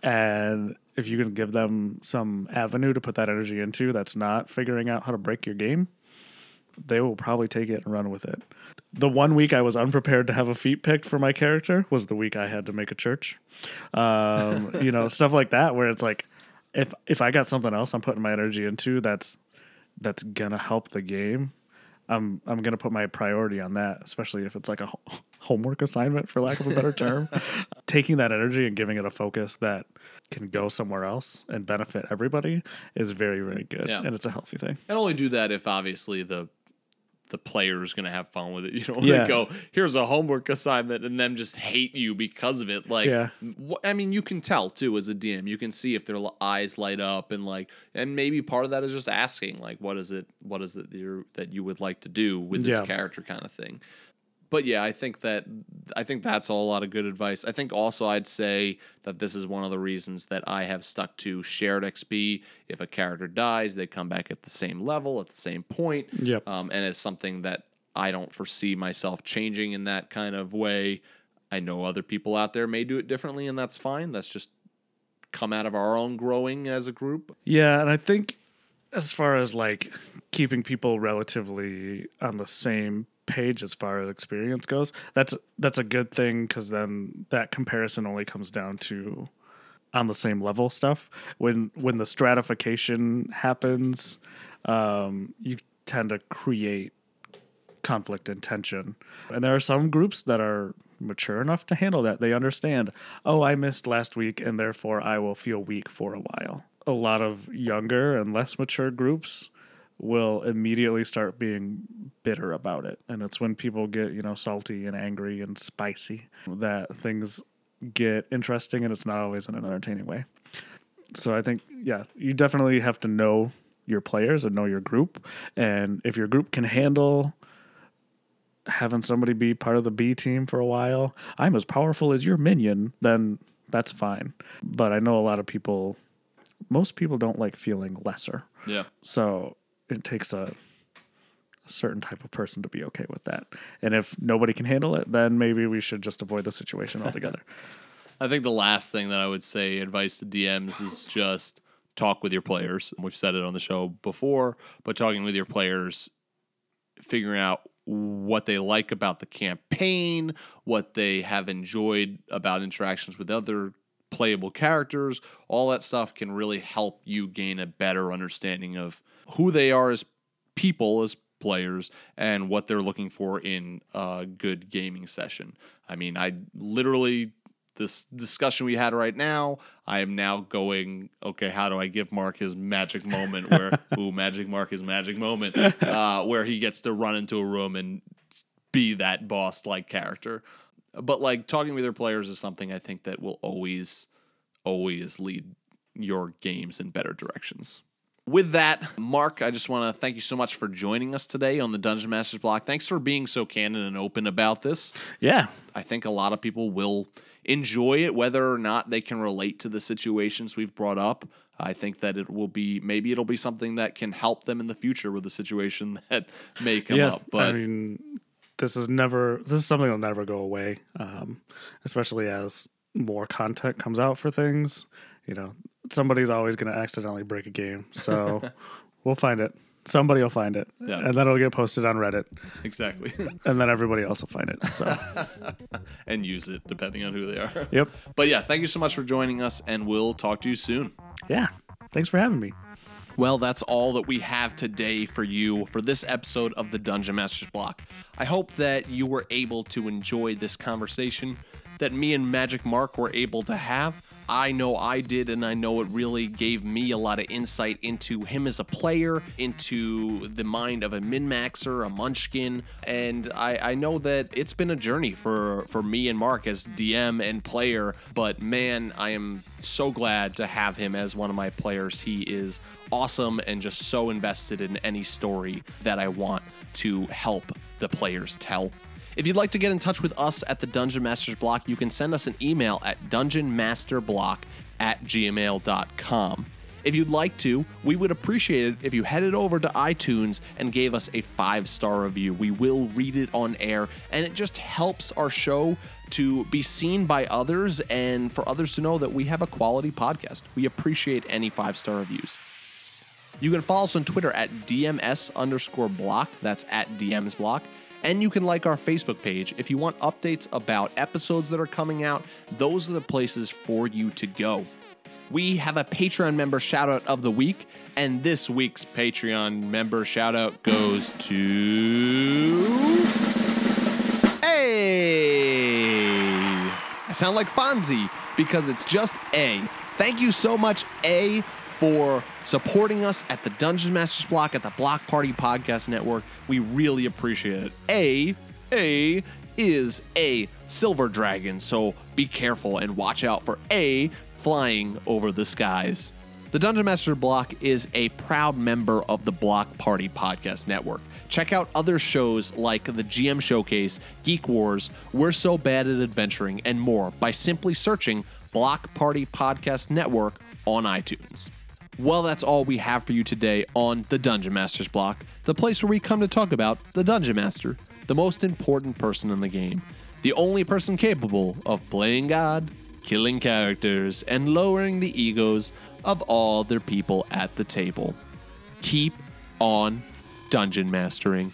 And if you can give them some avenue to put that energy into that's not figuring out how to break your game, they will probably take it and run with it. The 1 week I was unprepared to have a feat picked for my character was the week I had to make a church. You know, stuff like that where it's like, if I got something else I'm putting my energy into that's going to help the game, I'm going to put my priority on that, especially if it's like a homework assignment, for lack of a better term. Taking that energy and giving it a focus that can go somewhere else and benefit everybody is very, very good. Yeah. And it's a healthy thing. And only do that if obviously the player is going to have fun with it. You don't want to go, here's a homework assignment and them just hate you because of it. Like, I mean, you can tell too, as a DM, you can see if their eyes light up and like, and maybe part of that is just asking like, what is it that you would like to do with this character kind of thing. But yeah, I think that's all a lot of good advice. I think also I'd say that this is one of the reasons that I have stuck to shared XP. If a character dies, they come back at the same level, at the same point. Yep. And it's something that I don't foresee myself changing in that kind of way. I know other people out there may do it differently, and that's fine. That's just come out of our own growing as a group. Yeah, and I think as far as like keeping people relatively on the same page as far as experience goes, that's a good thing, because then that comparison only comes down to on the same level stuff. When the stratification happens, you tend to create conflict and tension. And there are some groups that are mature enough to handle that. They understand, oh, I missed last week and therefore I will feel weak for a while. A lot of younger and less mature groups will immediately start being bitter about it. And it's when people get, you know, salty and angry and spicy that things get interesting, and it's not always in an entertaining way. So I think, yeah, you definitely have to know your players and know your group. And if your group can handle having somebody be part of the B team for a while, I'm as powerful as your minion, then that's fine. But I know a lot of people, most people don't like feeling lesser. Yeah. So it takes a certain type of person to be okay with that. And if nobody can handle it, then maybe we should just avoid the situation altogether. I think the last thing that I would say, advice to DMs, is just talk with your players. We've said it on the show before, but talking with your players, figuring out what they like about the campaign, what they have enjoyed about interactions with other playable characters, all that stuff can really help you gain a better understanding of who they are as people, as players, and what they're looking for in a good gaming session. I mean, I literally, this discussion we had right now, I am now going, okay, how do I give Mark his magic moment where, ooh, Magic moment, where he gets to run into a room and be that boss-like character. But like talking with their players is something I think that will always, always lead your games in better directions. With that, Mark, I just want to thank you so much for joining us today on the Dungeon Masters Block. Thanks for being so candid and open about this. Yeah. I think a lot of people will enjoy it, whether or not they can relate to the situations we've brought up. I think that it'll be something that can help them in the future with a situation that may come up. But I mean, this is something that'll never go away, especially as more content comes out for things, you know, somebody's always going to accidentally break a game. So we'll find it. Somebody will find it. Yeah. And then it'll get posted on Reddit. Exactly. And then everybody else will find it. So and use it depending on who they are. Yep. But yeah, thank you so much for joining us, and we'll talk to you soon. Yeah. Thanks for having me. Well, that's all that we have today for you for this episode of the Dungeon Masters Block. I hope that you were able to enjoy this conversation that me and Magic Mark were able to have. I know I did, and I know it really gave me a lot of insight into him as a player, into the mind of a min-maxer, a munchkin, and I know that it's been a journey for me and Mark as DM and player, but man, I am so glad to have him as one of my players. He is awesome and just so invested in any story that I want to help the players tell. If you'd like to get in touch with us at the Dungeon Masters Block, you can send us an email at dungeonmasterblock@gmail.com. If you'd like to, we would appreciate it if you headed over to iTunes and gave us a 5-star review. We will read it on air, and it just helps our show to be seen by others and for others to know that we have a quality podcast. We appreciate any 5-star reviews. You can follow us on Twitter at DMS_block. That's at DMS Block. And you can like our Facebook page. If you want updates about episodes that are coming out, those are the places for you to go. We have a Patreon member shout-out of the week, and this week's Patreon member shout-out goes to... A! I sound like Fonzie, because it's just A. Thank you so much, A, for supporting us at the Dungeon Masters Block, at the Block Party Podcast Network. We really appreciate it. A is a silver dragon, so be careful and watch out for A flying over the skies. The Dungeon Master Block is a proud member of the Block Party Podcast Network. Check out other shows like the GM Showcase, Geek Wars, We're So Bad at Adventuring, and more by simply searching Block Party Podcast Network on iTunes. Well, that's all we have for you today on the Dungeon Masters Block, the place where we come to talk about the Dungeon Master, the most important person in the game, the only person capable of playing God, killing characters, and lowering the egos of all their people at the table. Keep on Dungeon Mastering.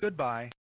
Goodbye.